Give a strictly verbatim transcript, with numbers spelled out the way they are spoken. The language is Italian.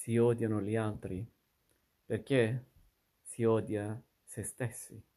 si odiano gli altri perché si odia se stessi.